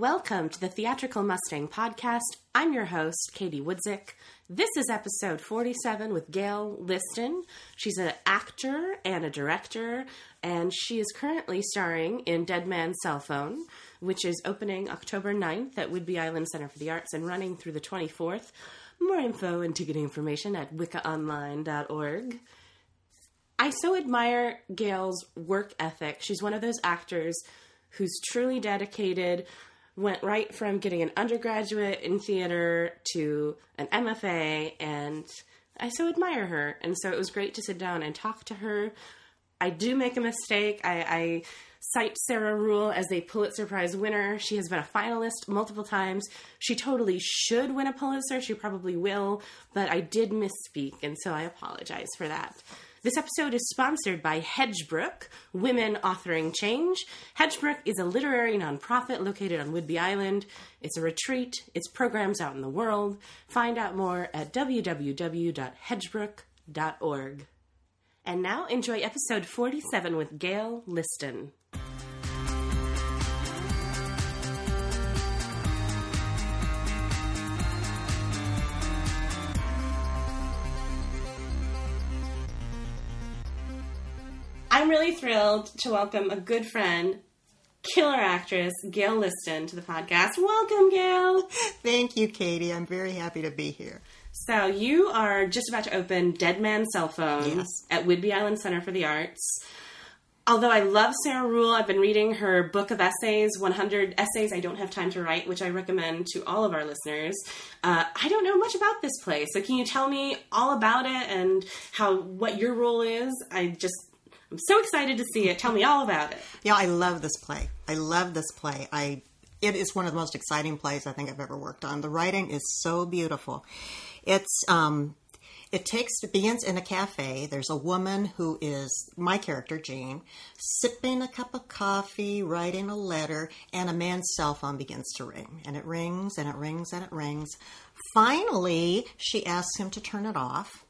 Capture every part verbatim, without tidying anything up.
Welcome to the Theatrical Mustang Podcast. I'm your host, Katie Woodzick. This is episode forty-seven with Gail Liston. She's an actor and a director, and she is currently starring in Dead Man's Cell Phone, which is opening October ninth at Whidbey Island Center for the Arts and running through the twenty-fourth. More info and ticket information at wicca online dot org. I so admire Gail's work ethic. She's one of those actors who's truly dedicated. Went right from getting an undergraduate in theater to an M F A, and I so admire her. And so it was great to sit down and talk to her. I do make a mistake. I, I cite Sarah Ruhl as a Pulitzer Prize winner. She has been a finalist multiple times. She totally should win a Pulitzer. She probably will, but I did misspeak, and so I apologize for that. This episode is sponsored by Hedgebrook, Women Authoring Change. Hedgebrook is a literary nonprofit located on Whidbey Island. It's a retreat. It's programs out in the world. Find out more at w w w dot hedgebrook dot org. And now enjoy episode forty-seven with Gail Liston. I'm really thrilled to welcome a good friend, killer actress, Gail Liston, to the podcast. Welcome, Gail. Thank you, Katie. I'm very happy to be here. So you are just about to open Dead Man's Cell Phone yes. at Whidbey Island Center for the Arts. Although I love Sarah Ruhl, I've been reading her book of essays, one hundred Essays I Don't Have Time to Write, which I recommend to all of our listeners. Uh, I don't know much about this place. So can you tell me all about it and how what your role is? I just... I'm so excited to see it. Tell me all about it. Yeah, I love this play. I love this play. I It is one of the most exciting plays I think I've ever worked on. The writing is so beautiful. It's um, it takes it begins in a cafe. There's a woman who is my character, Jean, sipping a cup of coffee, writing a letter, and a man's cell phone begins to ring. And it rings, and it rings, and it rings. Finally, she asks him to turn it off.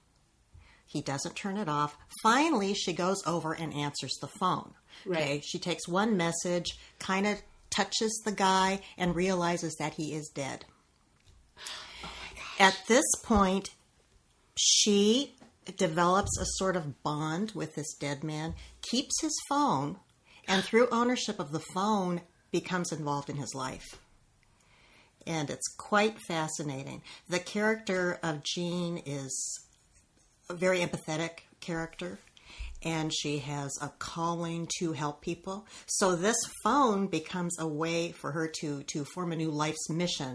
He doesn't turn it off. Finally, she goes over and answers the phone. Right. Okay? She takes one message, kind of touches the guy, and realizes that he is dead. Oh my gosh. At this point, she develops a sort of bond with this dead man, keeps his phone, and through ownership of the phone, becomes involved in his life. And it's quite fascinating. The character of Jean is... a very empathetic character, and she has a calling to help people. So this phone becomes a way for her to to form a new life's mission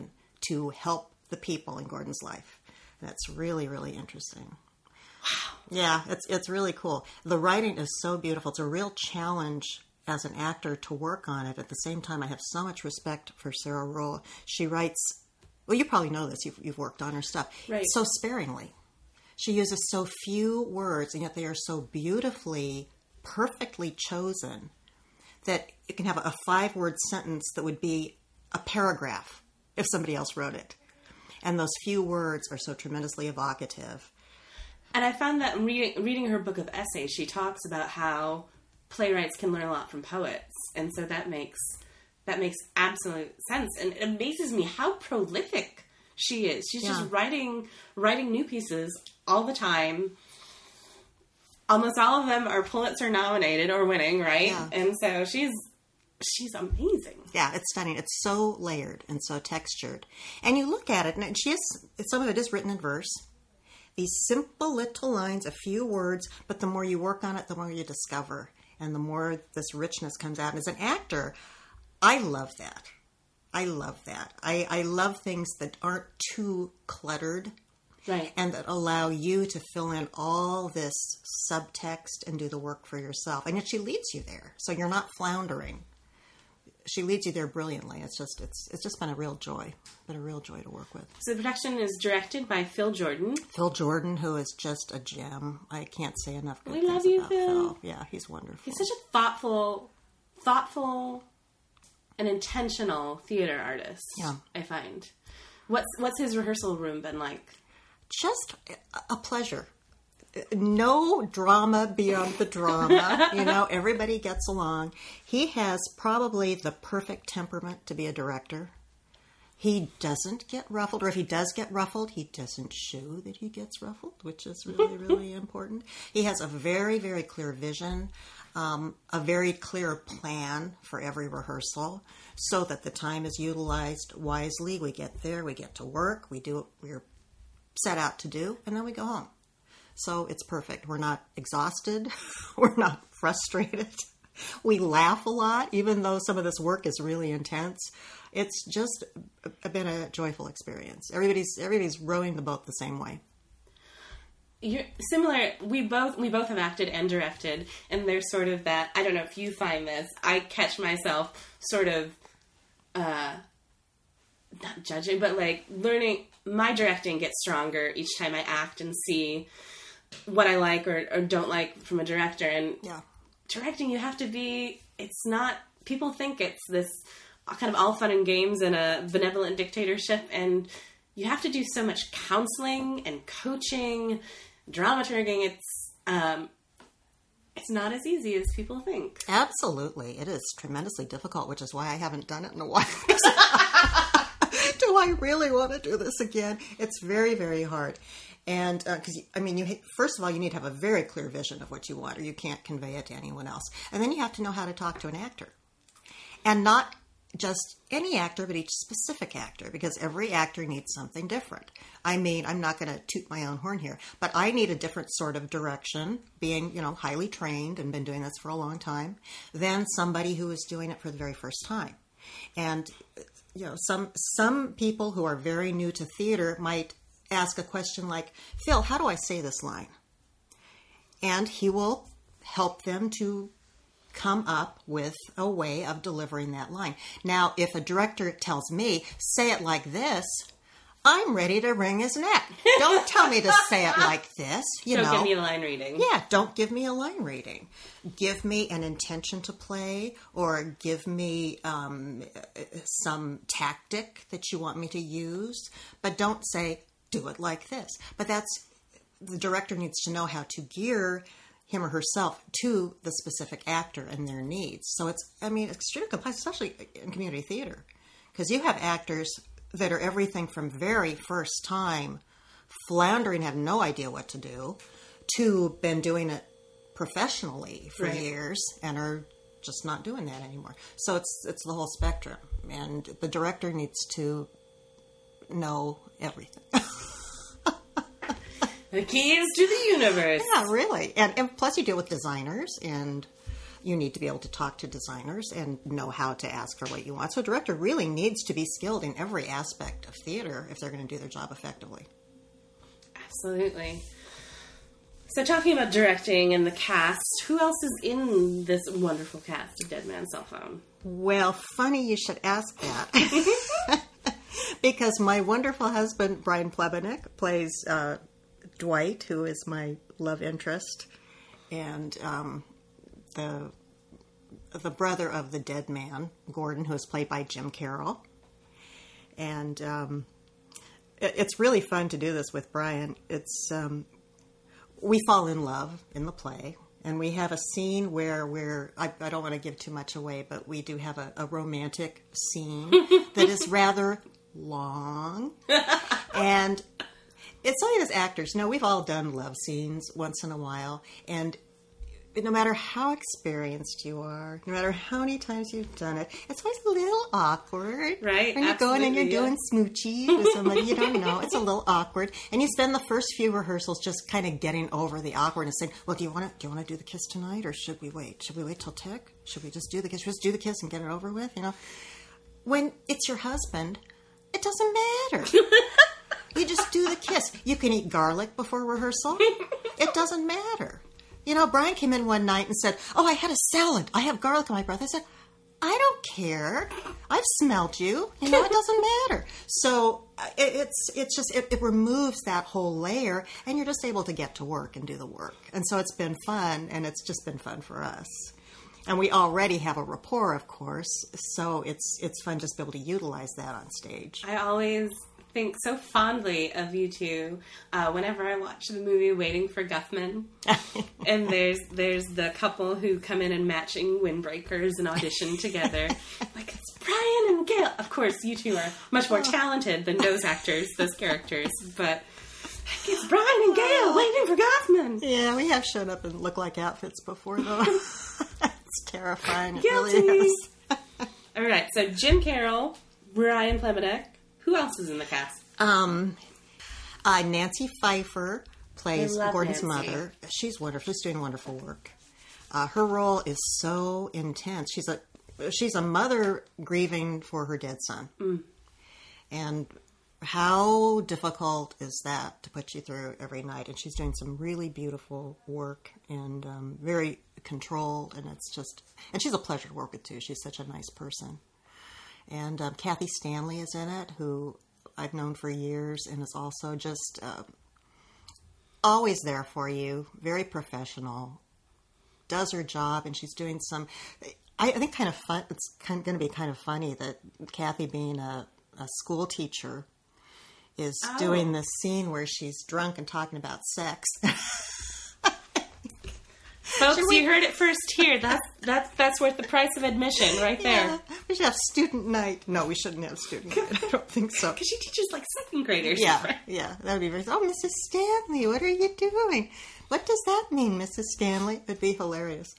to help the people in Gordon's life. That's really, really interesting. Wow. Yeah, it's it's really cool. The writing is so beautiful. It's a real challenge as an actor to work on it. At the same time, I have so much respect for Sarah Ruhl. She writes, well, you probably know this. You've, you've worked on her stuff. Right. So sparingly. She uses so few words, and yet they are so beautifully, perfectly chosen that it can have a five-word sentence that would be a paragraph if somebody else wrote it. And those few words are so tremendously evocative. And I found that reading, reading her book of essays, she talks about how playwrights can learn a lot from poets. And so that makes that makes absolute sense. And it amazes me how prolific she is. She's yeah. just writing writing new pieces all the time. Almost all of them are Pulitzer nominated or winning, right? Yeah. And so she's she's amazing. Yeah, it's stunning. It's so layered and so textured. And you look at it, and she is, some of it is written in verse. These simple little lines, a few words, but the more you work on it, the more you discover. And the more this richness comes out. And as an actor, I love that. I love that. I, I love things that aren't too cluttered right. and that allow you to fill in all this subtext and do the work for yourself. And yet she leads you there. So you're not floundering. She leads you there brilliantly. It's just it's it's just been a real joy. Been a real joy to work with. So the production is directed by Phil Jordan. Phil Jordan, who is just a gem. I can't say enough good we things love you, about Phil. Phil. Yeah, he's wonderful. He's such a thoughtful, thoughtful... an intentional theater artist, yeah. I find. What's what's his rehearsal room been like? Just a pleasure. no drama beyond the drama. You know, everybody gets along. He has probably the perfect temperament to be a director. He doesn't get ruffled, or if he does get ruffled, he doesn't show that he gets ruffled, which is really, really important. He has a very, very clear vision, um, a very clear plan for every rehearsal so that the time is utilized wisely. We get there, we get to work, we do what we're set out to do, and then we go home. So it's perfect. We're not exhausted. We're not frustrated. We laugh a lot, even though some of this work is really intense. It's just been a joyful experience. Everybody's everybody's rowing the boat the same way. You're similar. We both we both have acted and directed, and there's sort of that. I don't know if you find this. I catch myself sort of uh, not judging, but like learning. My directing gets stronger each time I act and see what I like or, or don't like from a director. And yeah. Directing, you have to be, it's not, people think it's this kind of all fun and games and a benevolent dictatorship, and you have to do so much counseling and coaching, dramaturging. It's, um, it's not as easy as people think. Absolutely. It is tremendously difficult, which is why I haven't done it in a while. Do I really want to do this again? It's very, very hard. And because, uh, I mean, you first of all, you need to have a very clear vision of what you want, or you can't convey it to anyone else. And then you have to know how to talk to an actor. And not just any actor, but each specific actor, because every actor needs something different. I mean, I'm not going to toot my own horn here, but I need a different sort of direction, being, you know, highly trained and been doing this for a long time, than somebody who is doing it for the very first time. And, you know, some some people who are very new to theater might ask a question like, Phil, how do I say this line? And he will help them to come up with a way of delivering that line. Now, if a director tells me, say it like this, I'm ready to wring his neck. Don't tell me to say it like this. You don't know. Give me a line reading. Yeah, don't give me a line reading. Give me an intention to play, or give me um, some tactic that you want me to use, but don't say, do it like this. But that's, the director needs to know how to gear him or herself to the specific actor and their needs. So it's, I mean, extremely complex, especially in community theater, because you have actors that are everything from very first time floundering, have no idea what to do, to been doing it professionally for right. years and are just not doing that anymore. So it's, it's the whole spectrum, and the director needs to know everything. The keys to the universe. Yeah, really. And, and plus you deal with designers, and you need to be able to talk to designers and know how to ask for what you want. So a director really needs to be skilled in every aspect of theater if they're going to do their job effectively. Absolutely. So talking about directing and the cast, who else is in this wonderful cast of Dead Man's Cell Phone? Well, funny you should ask that. Because my wonderful husband, Brian Plebanek, plays uh, Dwight, who is my love interest, and um, the the brother of the dead man, Gordon, who is played by Jim Carroll. And um, it, it's really fun to do this with Brian. It's um, we fall in love in the play, and we have a scene where we're, I, I don't want to give too much away, but we do have a, a romantic scene that is rather long. And it's only as actors, no, we've all done love scenes once in a while, and no matter how experienced you are, no matter how many times you've done it, it's always a little awkward. Right. When you're absolutely, going and you're yeah. doing smoochie with somebody you don't know, it's a little awkward. And you spend the first few rehearsals just kind of getting over the awkwardness, saying, well, do you want to do you want to do the kiss tonight, or should we wait? Should we wait till tech? Should we just do the kiss? Should we just do the kiss and get it over with? You know, when it's your husband, it doesn't matter. You just do the kiss. You can eat garlic before rehearsal. It doesn't matter. You know, Brian came in one night and said, oh, I had a salad. I have garlic in my breath. I said, I don't care. I've smelled you. You know, it doesn't matter. So it, it's it's just, it, it removes that whole layer, and you're just able to get to work and do the work. And so it's been fun, and it's just been fun for us. And we already have a rapport, of course, so it's it's fun just to be able to utilize that on stage. I always think so fondly of you two uh, whenever I watch the movie Waiting for Guffman. And there's there's the couple who come in and matching windbreakers and audition together. Like, it's Brian and Gail. Of course, you two are much more talented than those actors, those characters, but... It's Brian and Gail oh. waiting for Goffman. Yeah, we have shown up in look-like outfits before, though. It's terrifying. Guilty. It really is. All right, so Jim Carroll, Brian Plebanek. Who else is in the cast? Um, uh, Nancy Pfeiffer plays Gordon's Nancy. mother. She's wonderful. She's doing wonderful work. Uh, her role is so intense. She's a she's a mother grieving for her dead son, mm. and. How difficult is that to put you through every night? And she's doing some really beautiful work and um, very controlled. And it's just, and she's a pleasure to work with too. She's such a nice person. And um, Kathy Stanley is in it, who I've known for years and is also just uh, always there for you. Very professional, does her job, and she's doing some. I, I think kind of fun. It's kind of going to be kind of funny that Kathy, being a, a school teacher, is oh. doing this scene where she's drunk and talking about sex. Folks, we... you heard it first here. That's, that's, that's worth the price of admission right there. Yeah. We should have student night. No, we shouldn't have student night. I don't think so. Because she teaches like second graders. Yeah, right? Yeah. That would be very... Oh, Missus Stanley, what are you doing? What does that mean, Missus Stanley? It would be hilarious.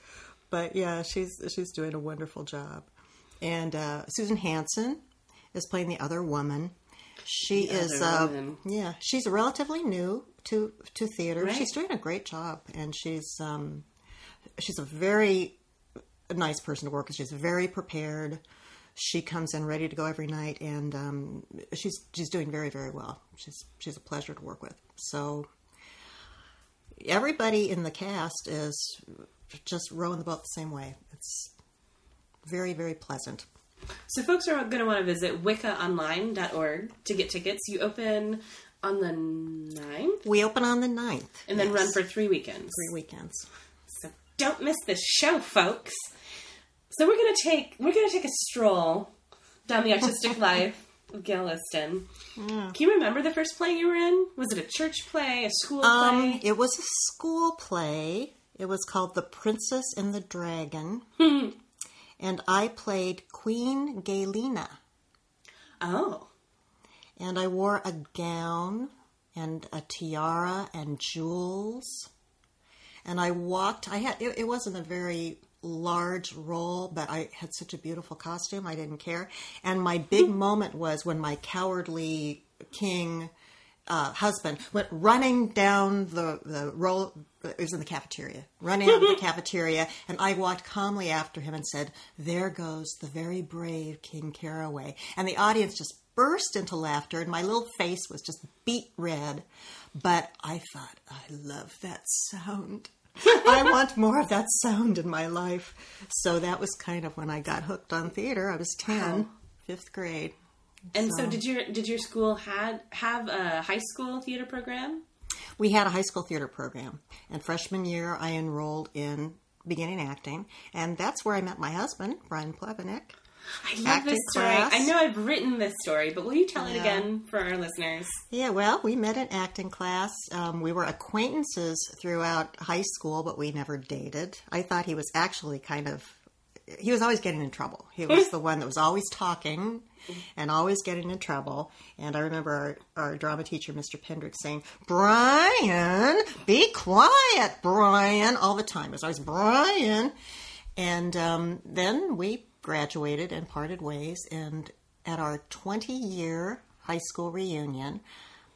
But yeah, she's she's doing a wonderful job. And uh, Susan Hansen is playing the other woman. She the is, uh, yeah, she's relatively new to, to theater. Right. She's doing a great job, and she's, um, she's a very nice person to work with. She's very prepared. She comes in ready to go every night, and, um, she's, she's doing very, very well. She's, she's a pleasure to work with. So everybody in the cast is just rowing the boat the same way. It's very, very pleasant. So folks are going to want to visit wicca online dot org to get tickets. You open on the ninth? We open on the ninth. And then yes. run for three weekends. Three weekends. So don't miss this show, folks. So we're going to take we're going to take a stroll down the artistic life of Gail Liston. Yeah. Can you remember the first play you were in? Was it a church play, a school um, play? It was a school play. It was called The Princess and the Dragon. Hmm. And I played Queen Galena. Oh. And I wore a gown and a tiara and jewels. And I walked, I had, it, it wasn't a very large role, but I had such a beautiful costume, I didn't care. And my big moment was when my cowardly king uh, husband went running down the, the roll. It was in the cafeteria, running out of the cafeteria, and I walked calmly after him and said, "There goes the very brave King Caraway." And the audience just burst into laughter, and my little face was just beet red. But I thought, I love that sound. I want more of that sound in my life. So that was kind of when I got hooked on theater. I was ten, wow. fifth grade. And so, so did your did your school had have a high school theater program? We had a high school theater program, and freshman year I enrolled in beginning acting, and that's where I met my husband, Brian Plebanek. I love this story. Class. I know I've written this story, but will you tell uh, it again for our listeners? Yeah, well, we met in acting class. Um, we were acquaintances throughout high school, but we never dated. I thought he was actually kind of, he was always getting in trouble. He was the one that was always talking and always getting in trouble. And I remember our, our drama teacher, Mister Pendrick, saying, "Brian, be quiet, Brian," all the time. It was always Brian. And um, then we graduated and parted ways. And at our twenty-year high school reunion,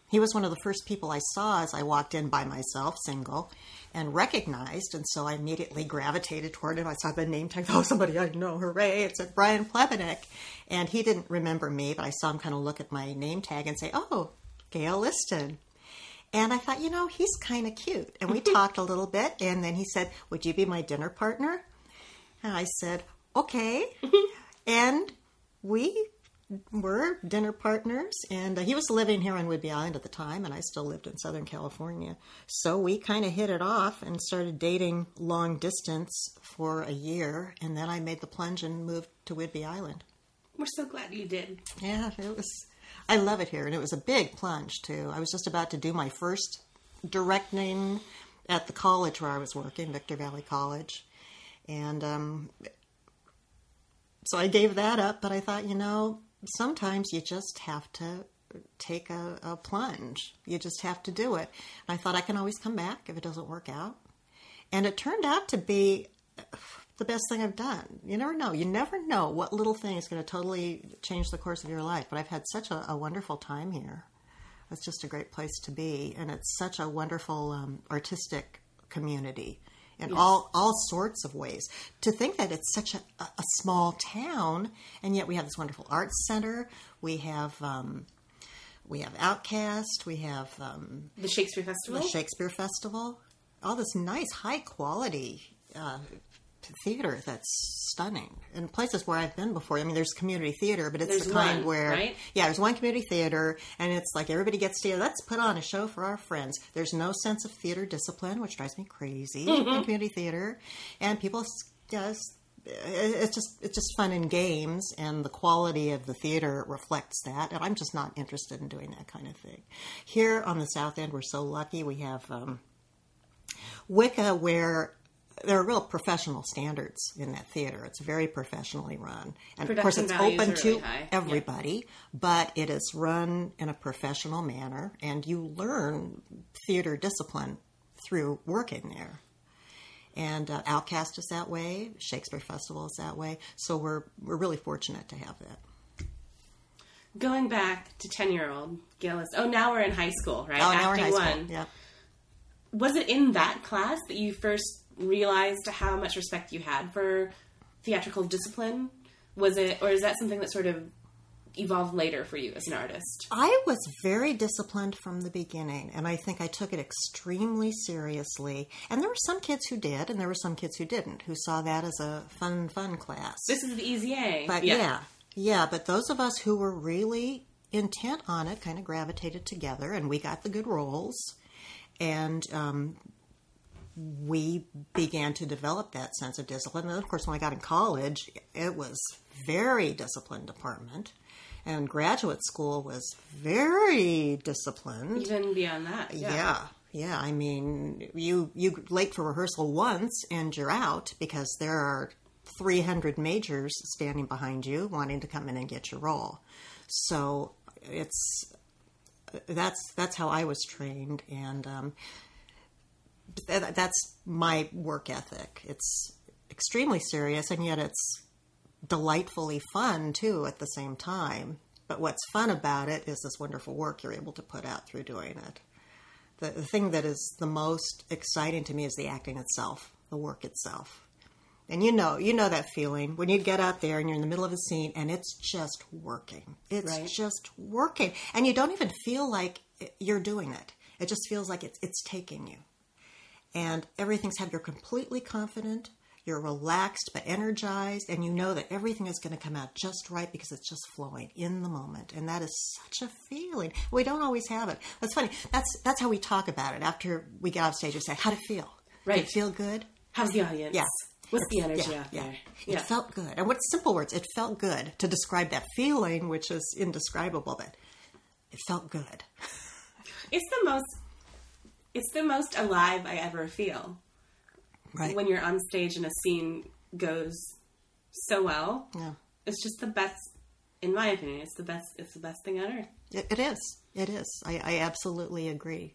he was one of the first people I saw as I walked in by myself, single, and recognized, and so I immediately gravitated toward him. I saw the name tag, oh, somebody I know, hooray, it said Brian Plebanek. And he didn't remember me, but I saw him kind of look at my name tag and say, "Oh, Gail Liston." And I thought, you know, he's kind of cute. And we talked a little bit, and then he said, "Would you be my dinner partner?" And I said, "Okay." And we were dinner partners, and uh, he was living here on Whidbey Island at the time, and I still lived in Southern California. So we kind of hit it off and started dating long distance for a year, and then I made the plunge and moved to Whidbey Island. We're so glad you did. Yeah, it was I love it here. And it was a big plunge, too. I was just about to do my first directing at the college where I was working, Victor Valley College. And um, so I gave that up. But I thought, you know, sometimes you just have to take a, a plunge. You just have to do it. And I thought I can always come back if it doesn't work out. And it turned out to be the best thing I've done. You never know. You never know what little thing is going to totally change the course of your life. But I've had such a, a wonderful time here. It's just a great place to be. And it's such a wonderful um, artistic community in yes. all, all sorts of ways. To think that it's such a, a small town, and yet we have this wonderful arts center. We have... Um, We have Outcast. We have um, the Shakespeare Festival. The Shakespeare Festival. All this nice, high quality uh, theater that's stunning. And places where I've been before. I mean, there's community theater, but it's there's the kind one, where right? yeah, there's one community theater, and it's like everybody gets together. Let's put on a show for our friends. There's no sense of theater discipline, which drives me crazy mm-hmm. in community theater, and people just. It's just it's just fun in games, and the quality of the theater reflects that. And I'm just not interested in doing that kind of thing. Here on the South End, we're so lucky. We have um, Wicca, where there are real professional standards in that theater. It's very professionally run. And, production of course, it's open to really everybody, yeah. but it is run in a professional manner. And you learn theater discipline through working there. And uh, Outcast is that way. Shakespeare Festival is that way. So we're we're really fortunate to have that. Going back to ten-year-old Gail. Oh, now we're in high school, right? Oh, After now we're in high one. school. Yeah. Was it in that class that you first realized how much respect you had for theatrical discipline? Was it, or is that something that sort of evolved later for you as an artist? I was very disciplined from the beginning, and I think I took it extremely seriously. And there were some kids who did, and there were some kids who didn't, who saw that as a fun, fun class. This is the easy A. But yeah. yeah. Yeah, but those of us who were really intent on it kind of gravitated together, and we got the good roles. And um, we began to develop that sense of discipline. And, of course, when I got in college, it was very disciplined department. And graduate school was very disciplined. Even beyond that. Yeah. yeah. Yeah. I mean, you you late for rehearsal once and you're out because there are three hundred majors standing behind you wanting to come in and get your role. So it's that's that's how I was trained. And um, th- that's my work ethic. It's extremely serious, and yet it's delightfully fun too at the same time. But what's fun about it is this wonderful work you're able to put out through doing it. The, the thing that is the most exciting to me is the acting itself, the work itself. And you know, you know that feeling when you get out there and you're in the middle of a scene and it's just working. It's right. just working. And you don't even feel like you're doing it. It just feels like it's, it's taking you. And everything's had, you're completely confident. You're relaxed but energized, and you know that everything is going to come out just right because it's just flowing in the moment. And that is such a feeling. We don't always have it. That's funny. That's that's how we talk about it. After we get off stage, we say, how'd it feel? Right. Did it feel good? How's the audience? Yeah. What's it's, the energy yeah, out yeah. there? Yeah. It felt good. And what's simple words? It felt good to describe that feeling, which is indescribable, but it felt good. It's the most, it's the most alive I ever feel. Right. When you're on stage and a scene goes so well, yeah. it's just the best, in my opinion, it's the best, it's the best thing on earth. It, it is. It is. I, I absolutely agree.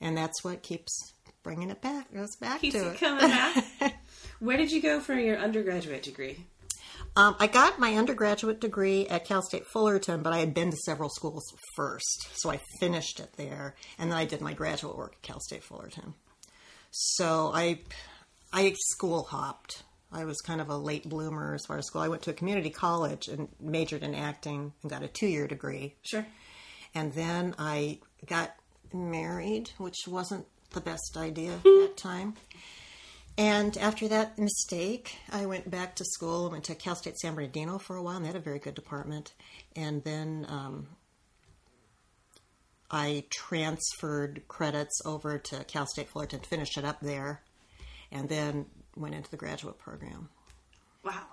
And that's what keeps bringing it back. It goes back keeps to it. Keeps it coming back. Where did you go for your undergraduate degree? Um, I got my undergraduate degree at Cal State Fullerton, but I had been to several schools first. So I finished it there. And then I did my graduate work at Cal State Fullerton. So I... I school hopped. I was kind of a late bloomer as far as school. I went to a community college and majored in acting and got a two-year degree. Sure. And then I got married, which wasn't the best idea at that time. And after that mistake, I went back to school. I went to Cal State San Bernardino for a while, and they had a very good department. And then um, I transferred credits over to Cal State Fullerton to finish it up there. And then went into the graduate program. Wow.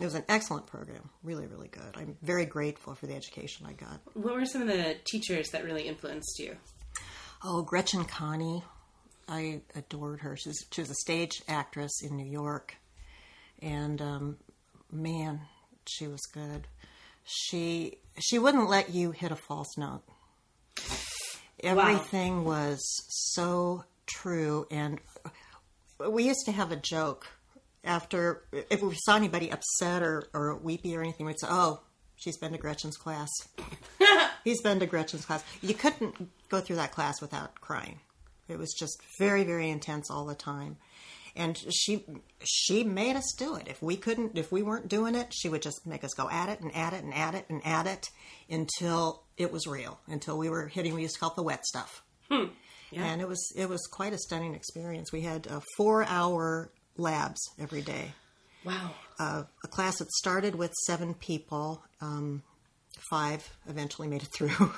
It was an excellent program. Really, really good. I'm very grateful for the education I got. What were some of the teachers that really influenced you? Oh, Gretchen Connie. I adored her. She was, she was a stage actress in New York. And, um, man, she was good. She she wouldn't let you hit a false note. Everything wow. was so true. And we used to have a joke. After, if we saw anybody upset or, or weepy or anything, we'd say, oh, she's been to Gretchen's class. He's been to Gretchen's class. You couldn't go through that class without crying. It was just very, very intense all the time. And she she made us do it. If we couldn't, if we weren't doing it, she would just make us go at it and at it and at it and at it until it was real, until we were hitting, we used to call it the wet stuff. Hmm. Yeah. And it was, it was quite a stunning experience. We had a four-hour labs every day. Wow. Uh, a class that started with seven people. Um, five eventually made it through.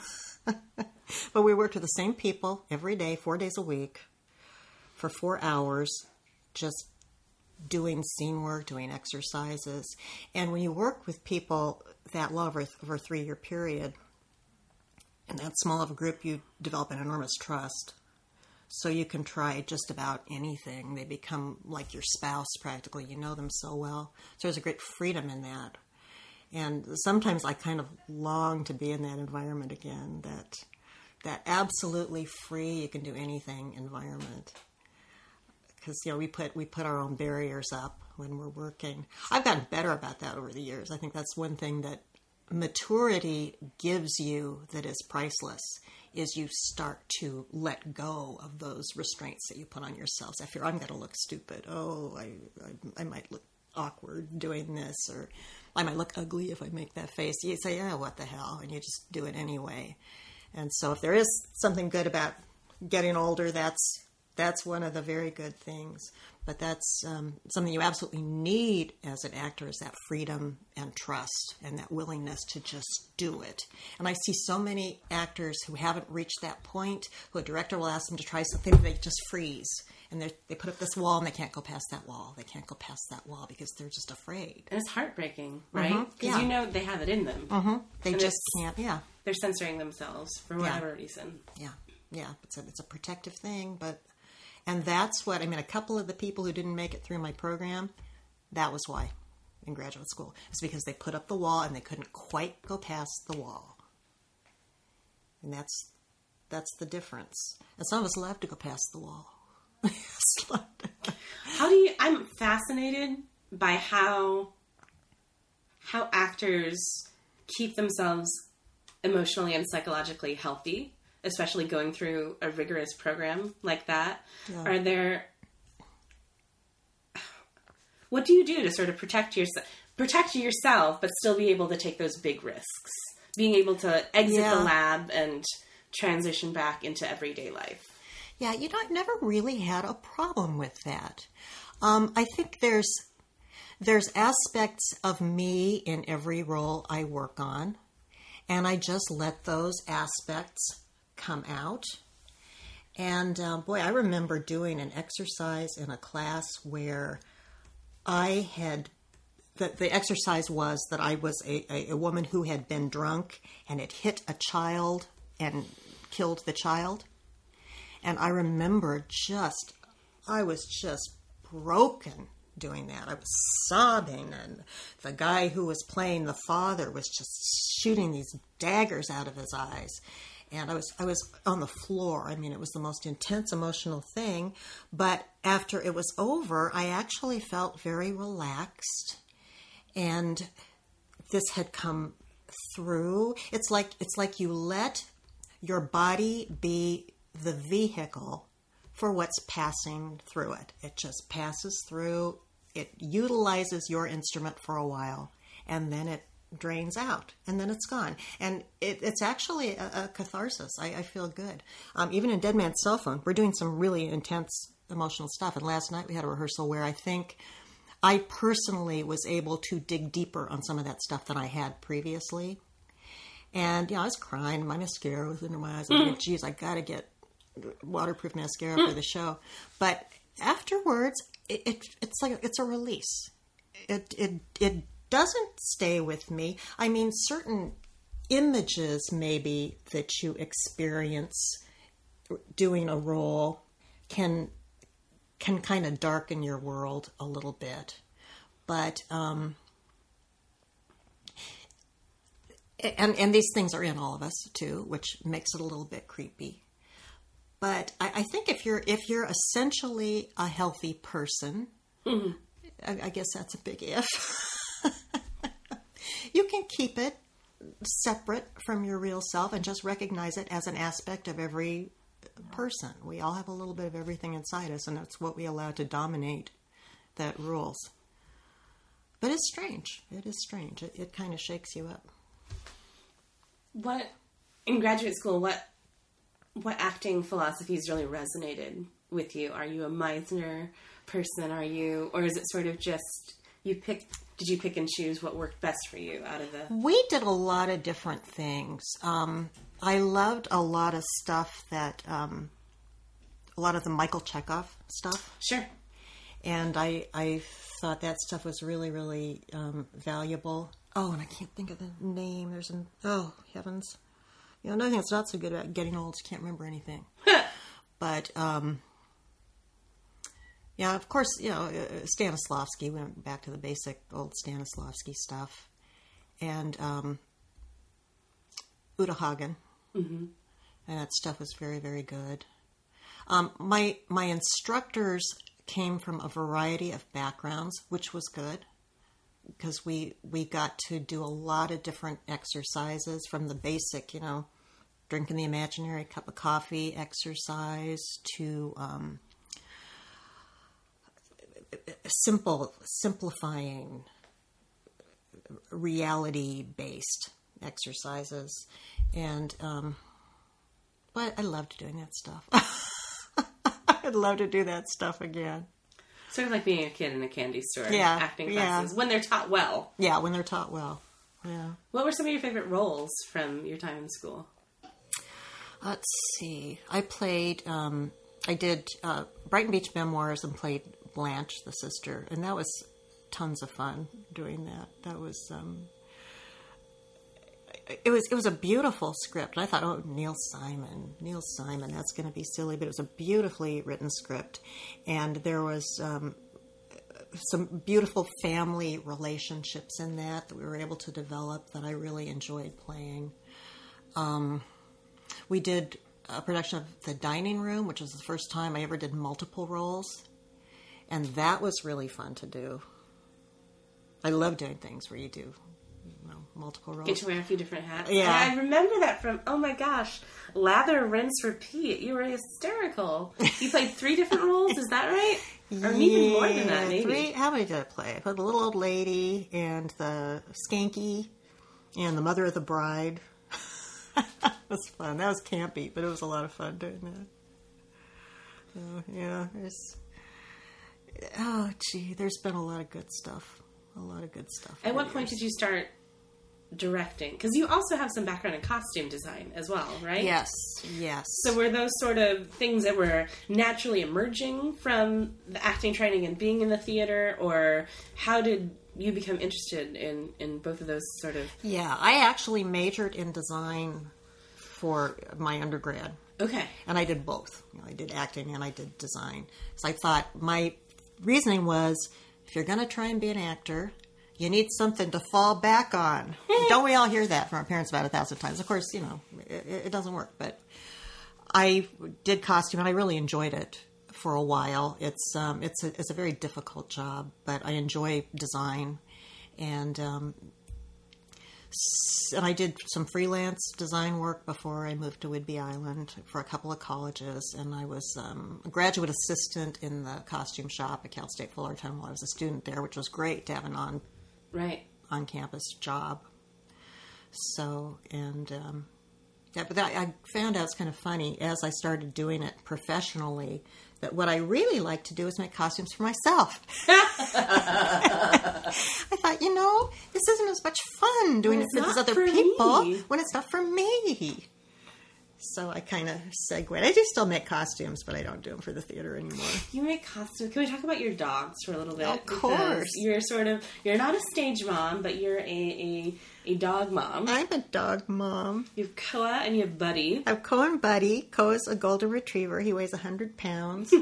But we worked with the same people every day, four days a week, for four hours, just doing scene work, doing exercises. And when you work with people that long over, over a three-year period, in that small of a group, you develop an enormous trust. So you can try just about anything. They become like your spouse practically. You know them so well. So there's a great freedom in that. And sometimes I kind of long to be in that environment again, that that absolutely free, you can do anything environment. Because, you know, we put we put our own barriers up when we're working. I've gotten better about that over the years. I think that's one thing that maturity gives you that is priceless, is you start to let go of those restraints that you put on yourselves. I fear I'm going to look stupid. Oh, I, I I might look awkward doing this, or I might look ugly if I make that face. You say, yeah, what the hell? And you just do it anyway. And so if there is something good about getting older, that's that's one of the very good things. But that's um, something you absolutely need as an actor, is that freedom and trust and that willingness to just do it. And I see so many actors who haven't reached that point, who a director will ask them to try something, they just freeze. And they put up this wall and they can't go past that wall. They can't go past that wall because they're just afraid. And it's heartbreaking, right? Because mm-hmm. yeah. you know they have it in them. Mm-hmm. They and just can't, yeah. They're censoring themselves for whatever yeah. reason. Yeah, yeah. It's a, it's a protective thing, but... And that's what, I mean, a couple of the people who didn't make it through my program, that was why in graduate school. It's because they put up the wall and they couldn't quite go past the wall. And that's that's the difference. And some of us love to go past the wall. How do you, I'm fascinated by how how actors keep themselves emotionally and psychologically healthy, especially going through a rigorous program like that. Yeah. Are there, what do you do to sort of protect yourself, protect yourself, but still be able to take those big risks? Being able to exit yeah. the lab and transition back into everyday life. Yeah. You know, I've never really had a problem with that. Um, I think there's, there's aspects of me in every role I work on, and I just let those aspects come out. And um, boy, I remember doing an exercise in a class where I had, the, the exercise was that I was a, a, a woman who had been drunk and had hit a child and killed the child. And I remember just, I was just broken doing that. I was sobbing, and the guy who was playing the father was just shooting these daggers out of his eyes. And I was I was on the floor. I mean, it was the most intense emotional thing. But after it was over, I actually felt very relaxed. And this had come through. It's like it's like you let your body be the vehicle for what's passing through it. It just passes through. It utilizes your instrument for a while, and then it drains out, and then it's gone. And it, it's actually a, a catharsis. I, I feel good. Um, even in Dead Man's Cell Phone, we're doing some really intense emotional stuff. And last night we had a rehearsal where I think I personally was able to dig deeper on some of that stuff than I had previously. And, you know, I was crying. My mascara was under my eyes. I was like, geez, I got to get waterproof mascara for the show. But afterwards, it, it, it's like, it's a release. It, it, it doesn't stay with me. I mean, certain images maybe that you experience doing a role can can kind of darken your world a little bit. But um, and and these things are in all of us too, which makes it a little bit creepy. But I, I think if you're if you're essentially a healthy person, mm-hmm. I, I guess that's a big if. You can keep it separate from your real self and just recognize it as an aspect of every person. We all have a little bit of everything inside us, and that's what we allow to dominate that rules. But it's strange. It is strange. It, it kind of shakes you up. What in graduate school? What what acting philosophies really resonated with you? Are you a Meisner person? Are you, or is it sort of just you pick? Did you pick and choose what worked best for you out of the... We did a lot of different things. Um, I loved a lot of stuff that... Um, a lot of the Michael Chekhov stuff. Sure. And I I thought that stuff was really, really um, valuable. Oh, and I can't think of the name. There's an... Oh, heavens. You know, another thing that's not so good about getting old is you can't remember anything. But... Um, Yeah, of course, you know, Stanislavski, we went back to the basic old Stanislavski stuff. And um, Uta Hagen. Mm-hmm. And that stuff was very, very good. Um, my my instructors came from a variety of backgrounds, which was good. Because we, we got to do a lot of different exercises from the basic, you know, drinking the imaginary cup of coffee exercise to... Um, Simple, simplifying, reality-based exercises, and um, but I loved doing that stuff. I'd love to do that stuff again. Sort of like being a kid in a candy store. Yeah, acting classes yeah. when they're taught well. Yeah, when they're taught well. Yeah. What were some of your favorite roles from your time in school? Let's see. I played. Um, I did uh, Brighton Beach Memoirs and played Blanche, the sister, and that was tons of fun doing that. That was um, it was it was a beautiful script. And I thought, oh, Neil Simon, Neil Simon, that's going to be silly, but it was a beautifully written script, and there was um, some beautiful family relationships in that that we were able to develop that I really enjoyed playing. Um, we did a production of The Dining Room, which was the first time I ever did multiple roles. And that was really fun to do. I love doing things where you do, you know, multiple roles. Get to wear a few different hats. Yeah. And I remember that from, oh my gosh, Lather, Rinse, Repeat. You were hysterical. You played three different roles, is that right? Or yeah, even more than that, maybe. Three, how many did I play? I played the little old lady and the skanky and the mother of the bride. That was fun. That was campy, but it was a lot of fun doing that. So, yeah, there's... Oh, gee, there's been a lot of good stuff. A lot of good stuff. At what point did you start directing? Because you also have some background in costume design as well, right? Yes, yes. So were those sort of things that were naturally emerging from the acting training and being in the theater, or how did you become interested in, in both of those sort of... Yeah, I actually majored in design for my undergrad. Okay. And I did both. You know, I did acting and I did design. So I thought my... reasoning was, if you're going to try and be an actor, you need something to fall back on. Don't we all hear that from our parents about a thousand times? Of course, you know, it, it doesn't work. But I did costume, and I really enjoyed it for a while. It's um, it's a, it's a very difficult job, but I enjoy design, and um, and I did some freelance design work before I moved to Whidbey Island for a couple of colleges, and I was um, a graduate assistant in the costume shop at Cal State Fullerton while I was a student there, which was great to have an on, right. on-campus job. So, and um, that, but that, I found out it's kind of funny as I started doing it professionally that what I really like to do is make costumes for myself. I thought, you know, this isn't as much fun doing it for these other people when it's not for me. so I kind of segued. I do still make costumes, but I don't do them for the theater anymore. You make costumes. Can we talk about your dogs for a little bit? Of course. Because you're sort of, you're not a stage mom, but you're a, a, a dog mom. I'm a dog mom. You have Koa and you have Buddy. I have Koa and Buddy. Koa's a golden retriever. He weighs one hundred pounds.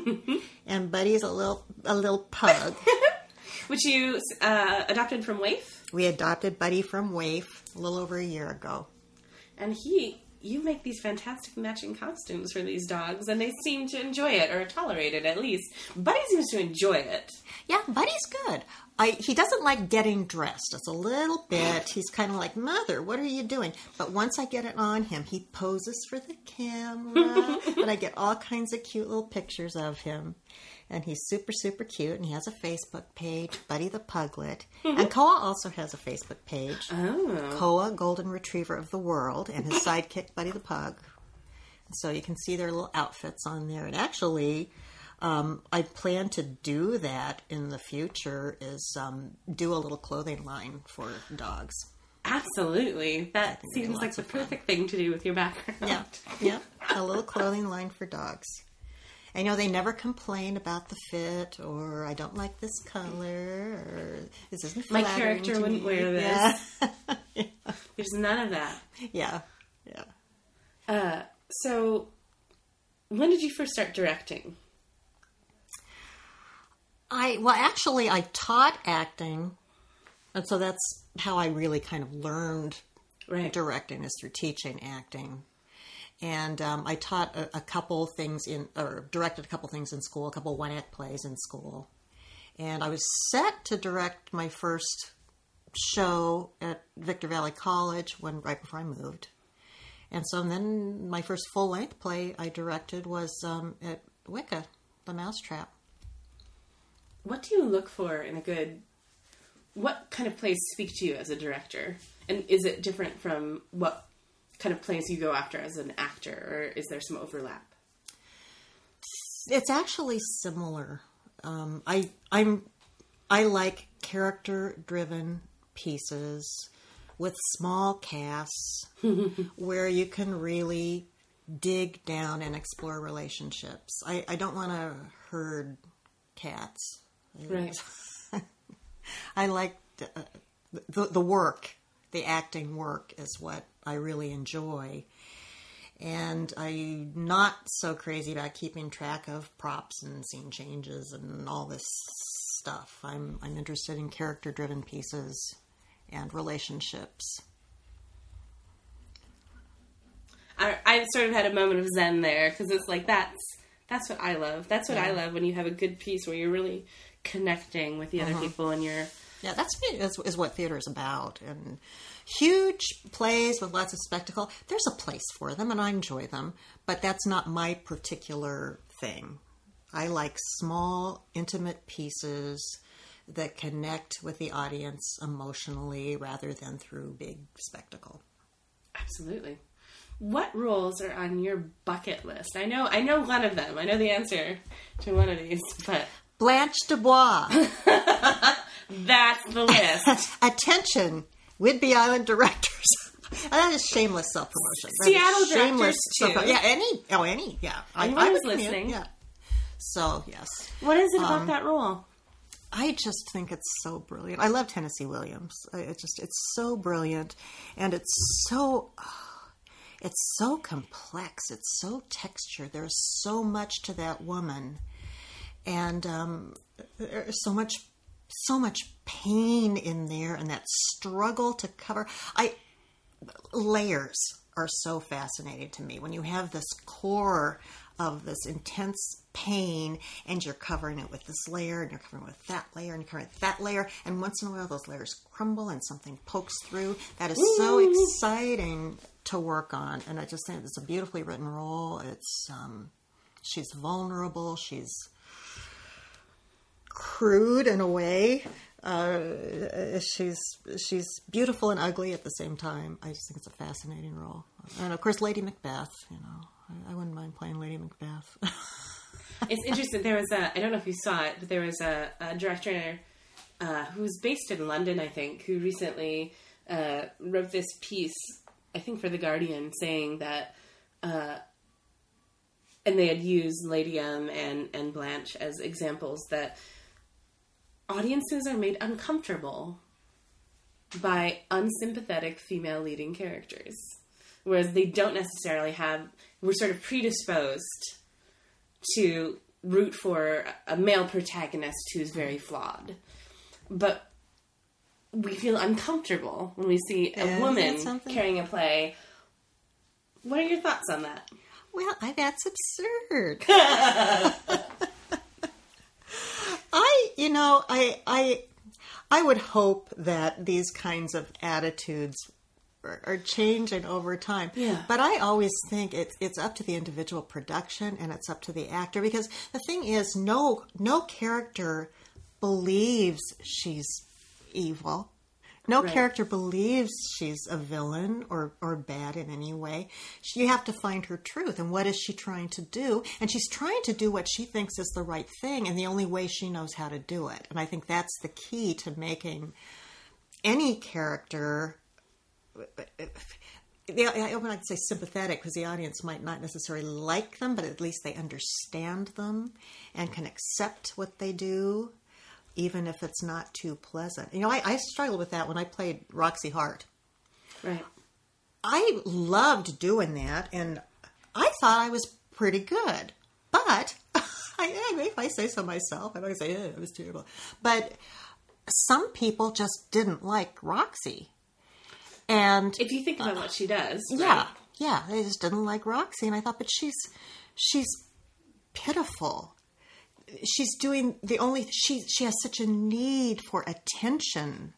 And Buddy's a little, a little pug. Which you uh, adopted from W A I F? We adopted Buddy from W A I F a little over a year ago. And he, you make these fantastic matching costumes for these dogs, and they seem to enjoy it, or tolerate it at least. Buddy seems to enjoy it. Yeah, Buddy's good. I, he doesn't like getting dressed. It's a little bit, he's kind of like, Mother, what are you doing? But once I get it on him, he poses for the camera, and I get all kinds of cute little pictures of him. And he's super, super cute. And he has a Facebook page, Buddy the Puglet. Mm-hmm. And Koa also has a Facebook page. Oh. Koa, Golden Retriever of the World, and his sidekick, Buddy the Pug. And so you can see their little outfits on there. And actually, um, I plan to do that in the future, is um, do a little clothing line for dogs. Absolutely. That seems like the perfect fun thing to do with your background. Yeah, yeah. A little clothing line for dogs. I know they never complain about the fit, or I don't like this color, or this isn't flattering. My character wouldn't me. wear this. Yeah. Yeah. There's none of that. Yeah, yeah. Uh, so, when did you first start directing? I well, actually, I taught acting, and so that's how I really kind of learned right. directing, is through teaching acting. And um, I taught a, a couple things in, or directed a couple things in school, a couple one-act plays in school. And I was set to direct my first show at Victor Valley College when right before I moved. And so then my first full-length play I directed was um, at Wicca, The Mousetrap. What do you look for in a good... What kind of plays speak to you as a director? And is it different from what... kind of plays you go after as an actor, or is there some overlap? It's actually similar. Um, I I'm I like character-driven pieces with small casts where you can really dig down and explore relationships. I, I don't want to herd cats. Right. I like the, the the work, the acting work is what I really enjoy. And I'm not so crazy about keeping track of props and scene changes and all this stuff. I'm I'm interested in character-driven pieces and relationships. I, I sort of had a moment of zen there, because it's like, that's that's what I love. That's what yeah. I love, when you have a good piece where you're really connecting with the other uh-huh. people, and you're... Yeah, that's is, is what theater is about. And huge plays with lots of spectacle, there's a place for them, and I enjoy them, but that's not my particular thing. I like small, intimate pieces that connect with the audience emotionally rather than through big spectacle. Absolutely. What roles are on your bucket list? I know, I know one of them. I know the answer to one of these, but... Blanche Dubois. That's the list. Attention, Whidbey Island directors. That is shameless self-promotion. Seattle shameless directors too. Yeah, any. Oh, any. Yeah, anyone who's listening. Yeah. So yes. What is it about um, that role? I just think it's so brilliant. I love Tennessee Williams. It just it's so brilliant, and it's so oh, it's so complex. It's so textured. There's so much to that woman, and um, there's so much. So much pain in there, and that struggle to cover. I layers are so fascinating to me. When you have this core of this intense pain, and you're covering it with this layer, and you're covering it with that layer, and you're covering it with that layer, and once in a while those layers crumble and something pokes through. That is Ooh. so exciting to work on, and I just think it's a beautifully written role. It's um, she's vulnerable. She's crude in a way. Uh, she's she's beautiful and ugly at the same time. I just think it's a fascinating role. And of course, Lady Macbeth. You know, I, I wouldn't mind playing Lady Macbeth. It's interesting. There was a I don't know if you saw it, but there was a, a director uh, who's based in London, I think, who recently uh, wrote this piece, I think, for The Guardian, saying that uh, and they had used Lady M and, and Blanche as examples, that audiences are made uncomfortable by unsympathetic female leading characters. Whereas they don't necessarily have, we're sort of predisposed to root for a male protagonist who's very flawed. But we feel uncomfortable when we see a yeah, woman carrying a play. What are your thoughts on that? Well, I, that's absurd. I, you know, I, I, I would hope that these kinds of attitudes are, are changing over time. Yeah. But I always think it's it's up to the individual production and it's up to the actor, because the thing is, no no character believes she's evil. No right. character believes she's a villain or, or bad in any way. She, you have to find her truth. And what is she trying to do? And she's trying to do what she thinks is the right thing, and the only way she knows how to do it. And I think that's the key to making any character, I don't want to say sympathetic, because the audience might not necessarily like them, but at least they understand them and can accept what they do, even if it's not too pleasant. You know, I, I struggled with that when I played Roxy Hart. Right. I loved doing that, and I thought I was pretty good. But, I, if I say so myself, I'm not going to say, eh, it was terrible. But some people just didn't like Roxy. And if you think about uh, what she does. Yeah, right? yeah. They just didn't like Roxy. And I thought, but she's she's pitiful. She's doing the only, she she has such a need for attention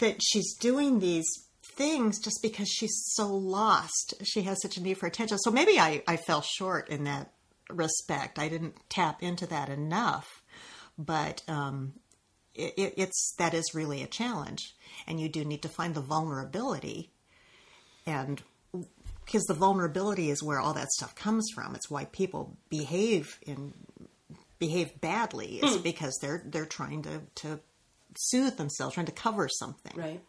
that she's doing these things just because she's so lost. She has such a need for attention. So maybe I, I fell short in that respect. I didn't tap into that enough, but um, it, it, it's, that is really a challenge, and you do need to find the vulnerability, and because the vulnerability is where all that stuff comes from. It's why people behave in behave badly is mm. because they're they're trying to, to soothe themselves, trying to cover something. Right.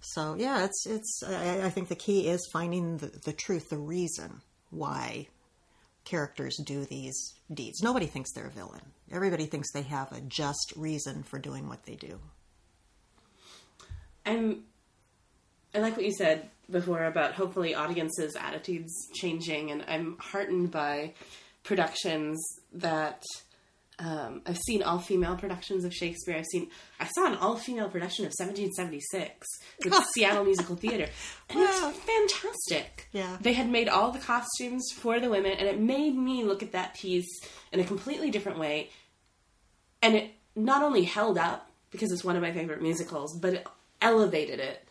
So yeah, it's it's. I, I think the key is finding the, the truth, the reason why characters do these deeds. Nobody thinks they're a villain. Everybody thinks they have a just reason for doing what they do. I'm. I like what you said before about hopefully audiences' attitudes changing, and I'm heartened by productions that um, I've seen all-female productions of Shakespeare. I've seen, I saw an all-female production of seventeen seventy-six with Seattle Musical Theater. And wow. It's fantastic. Yeah. They had made all the costumes for the women, and it made me look at that piece in a completely different way. And it not only held up, because it's one of my favorite musicals, but it elevated it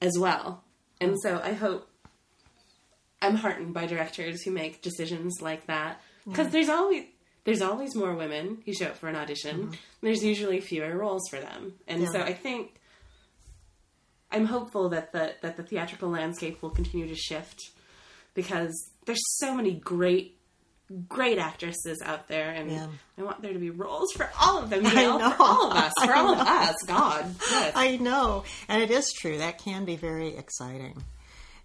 as well. And so I hope, I'm heartened by directors who make decisions like that, because yeah. there's always there's always more women who show up for an audition. Mm-hmm. There's usually fewer roles for them, and yeah. so I think I'm hopeful that the that the theatrical landscape will continue to shift, because there's so many great great actresses out there, and yeah. I want there to be roles for all of them. You know, I know. For all of us, for I all know. of us. God, yes. I know, and it is true. That can be very exciting,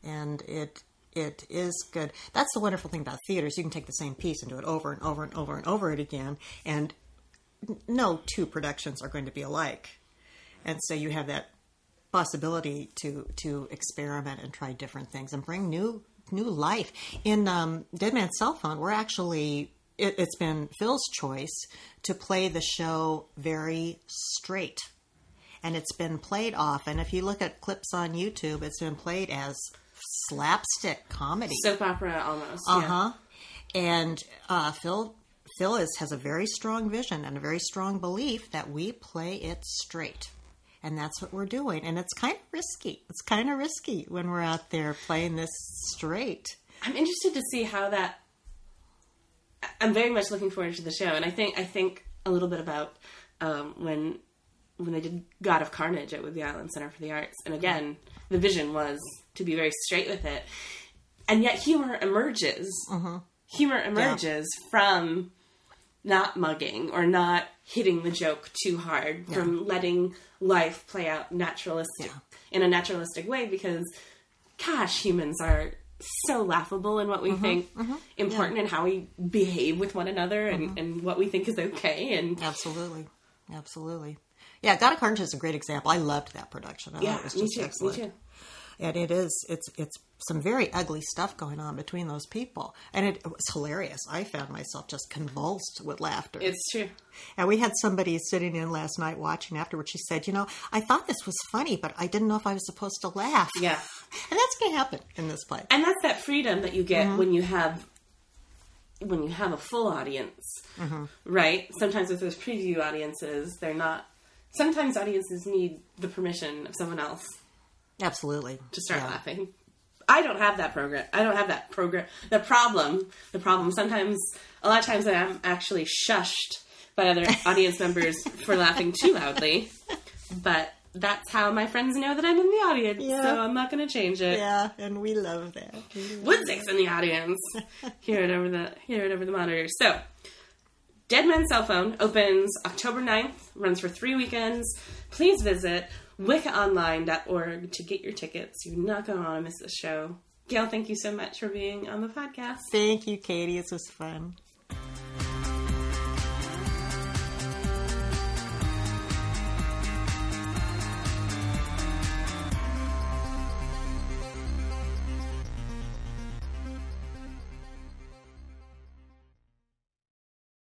and it. It is good. That's the wonderful thing about theater, is you can take the same piece and do it over and over and over and over it again. And no two productions are going to be alike. And so you have that possibility to to experiment and try different things and bring new new life. In um, Dead Man's Cell Phone, we're actually, it, it's been Phil's choice to play the show very straight. And it's been played often. If you look at clips on YouTube, it's been played as slapstick comedy, soap opera almost. Uh-huh. Yeah. And uh Phil Phil is, has a very strong vision and a very strong belief that we play it straight, and that's what we're doing. And it's kind of risky. It's kind of risky when we're out there playing this straight. I'm interested to see how that. I'm very much looking forward to the show, and I think I think a little bit about um, when when they did God of Carnage at Whidbey Island Center for the Arts, and again the vision was to be very straight with it. And yet humor emerges. Mm-hmm. Humor emerges yeah. from not mugging or not hitting the joke too hard, yeah. from letting life play out naturalistic yeah. in a naturalistic way, because gosh, humans are so laughable in what we mm-hmm. think mm-hmm. important yeah. and how we behave with one another and, mm-hmm. and what we think is okay. And absolutely. Absolutely. Yeah, God of Carnage is a great example. I loved that production. I yeah, it was just me too, excellent. Me too. And it is, it's it's some very ugly stuff going on between those people. And it, it was hilarious. I found myself just convulsed with laughter. It's true. And we had somebody sitting in last night watching afterwards. She said, you know, I thought this was funny, but I didn't know if I was supposed to laugh. Yeah. And that's going to happen in this play. And that's that freedom that you get mm-hmm. when you have... when you have a full audience, mm-hmm. right? Sometimes with those preview audiences, they're not... Sometimes audiences need the permission of someone else. Absolutely. To start yeah. laughing. I don't have that program. I don't have that program. The problem, the problem, sometimes, a lot of times I'm actually shushed by other audience members for laughing too loudly. But that's how my friends know that I'm in the audience, yeah. so I'm not going to change it. Yeah, and we love that. Woodzick's in the audience. Hear it over the hear it over the monitor. So, Dead Man's Cell Phone opens October ninth, runs for three weekends. Please visit wicca online dot org to get your tickets. You're not going to want to miss this show. Gail, thank you so much for being on the podcast. Thank you, Katie. This was fun.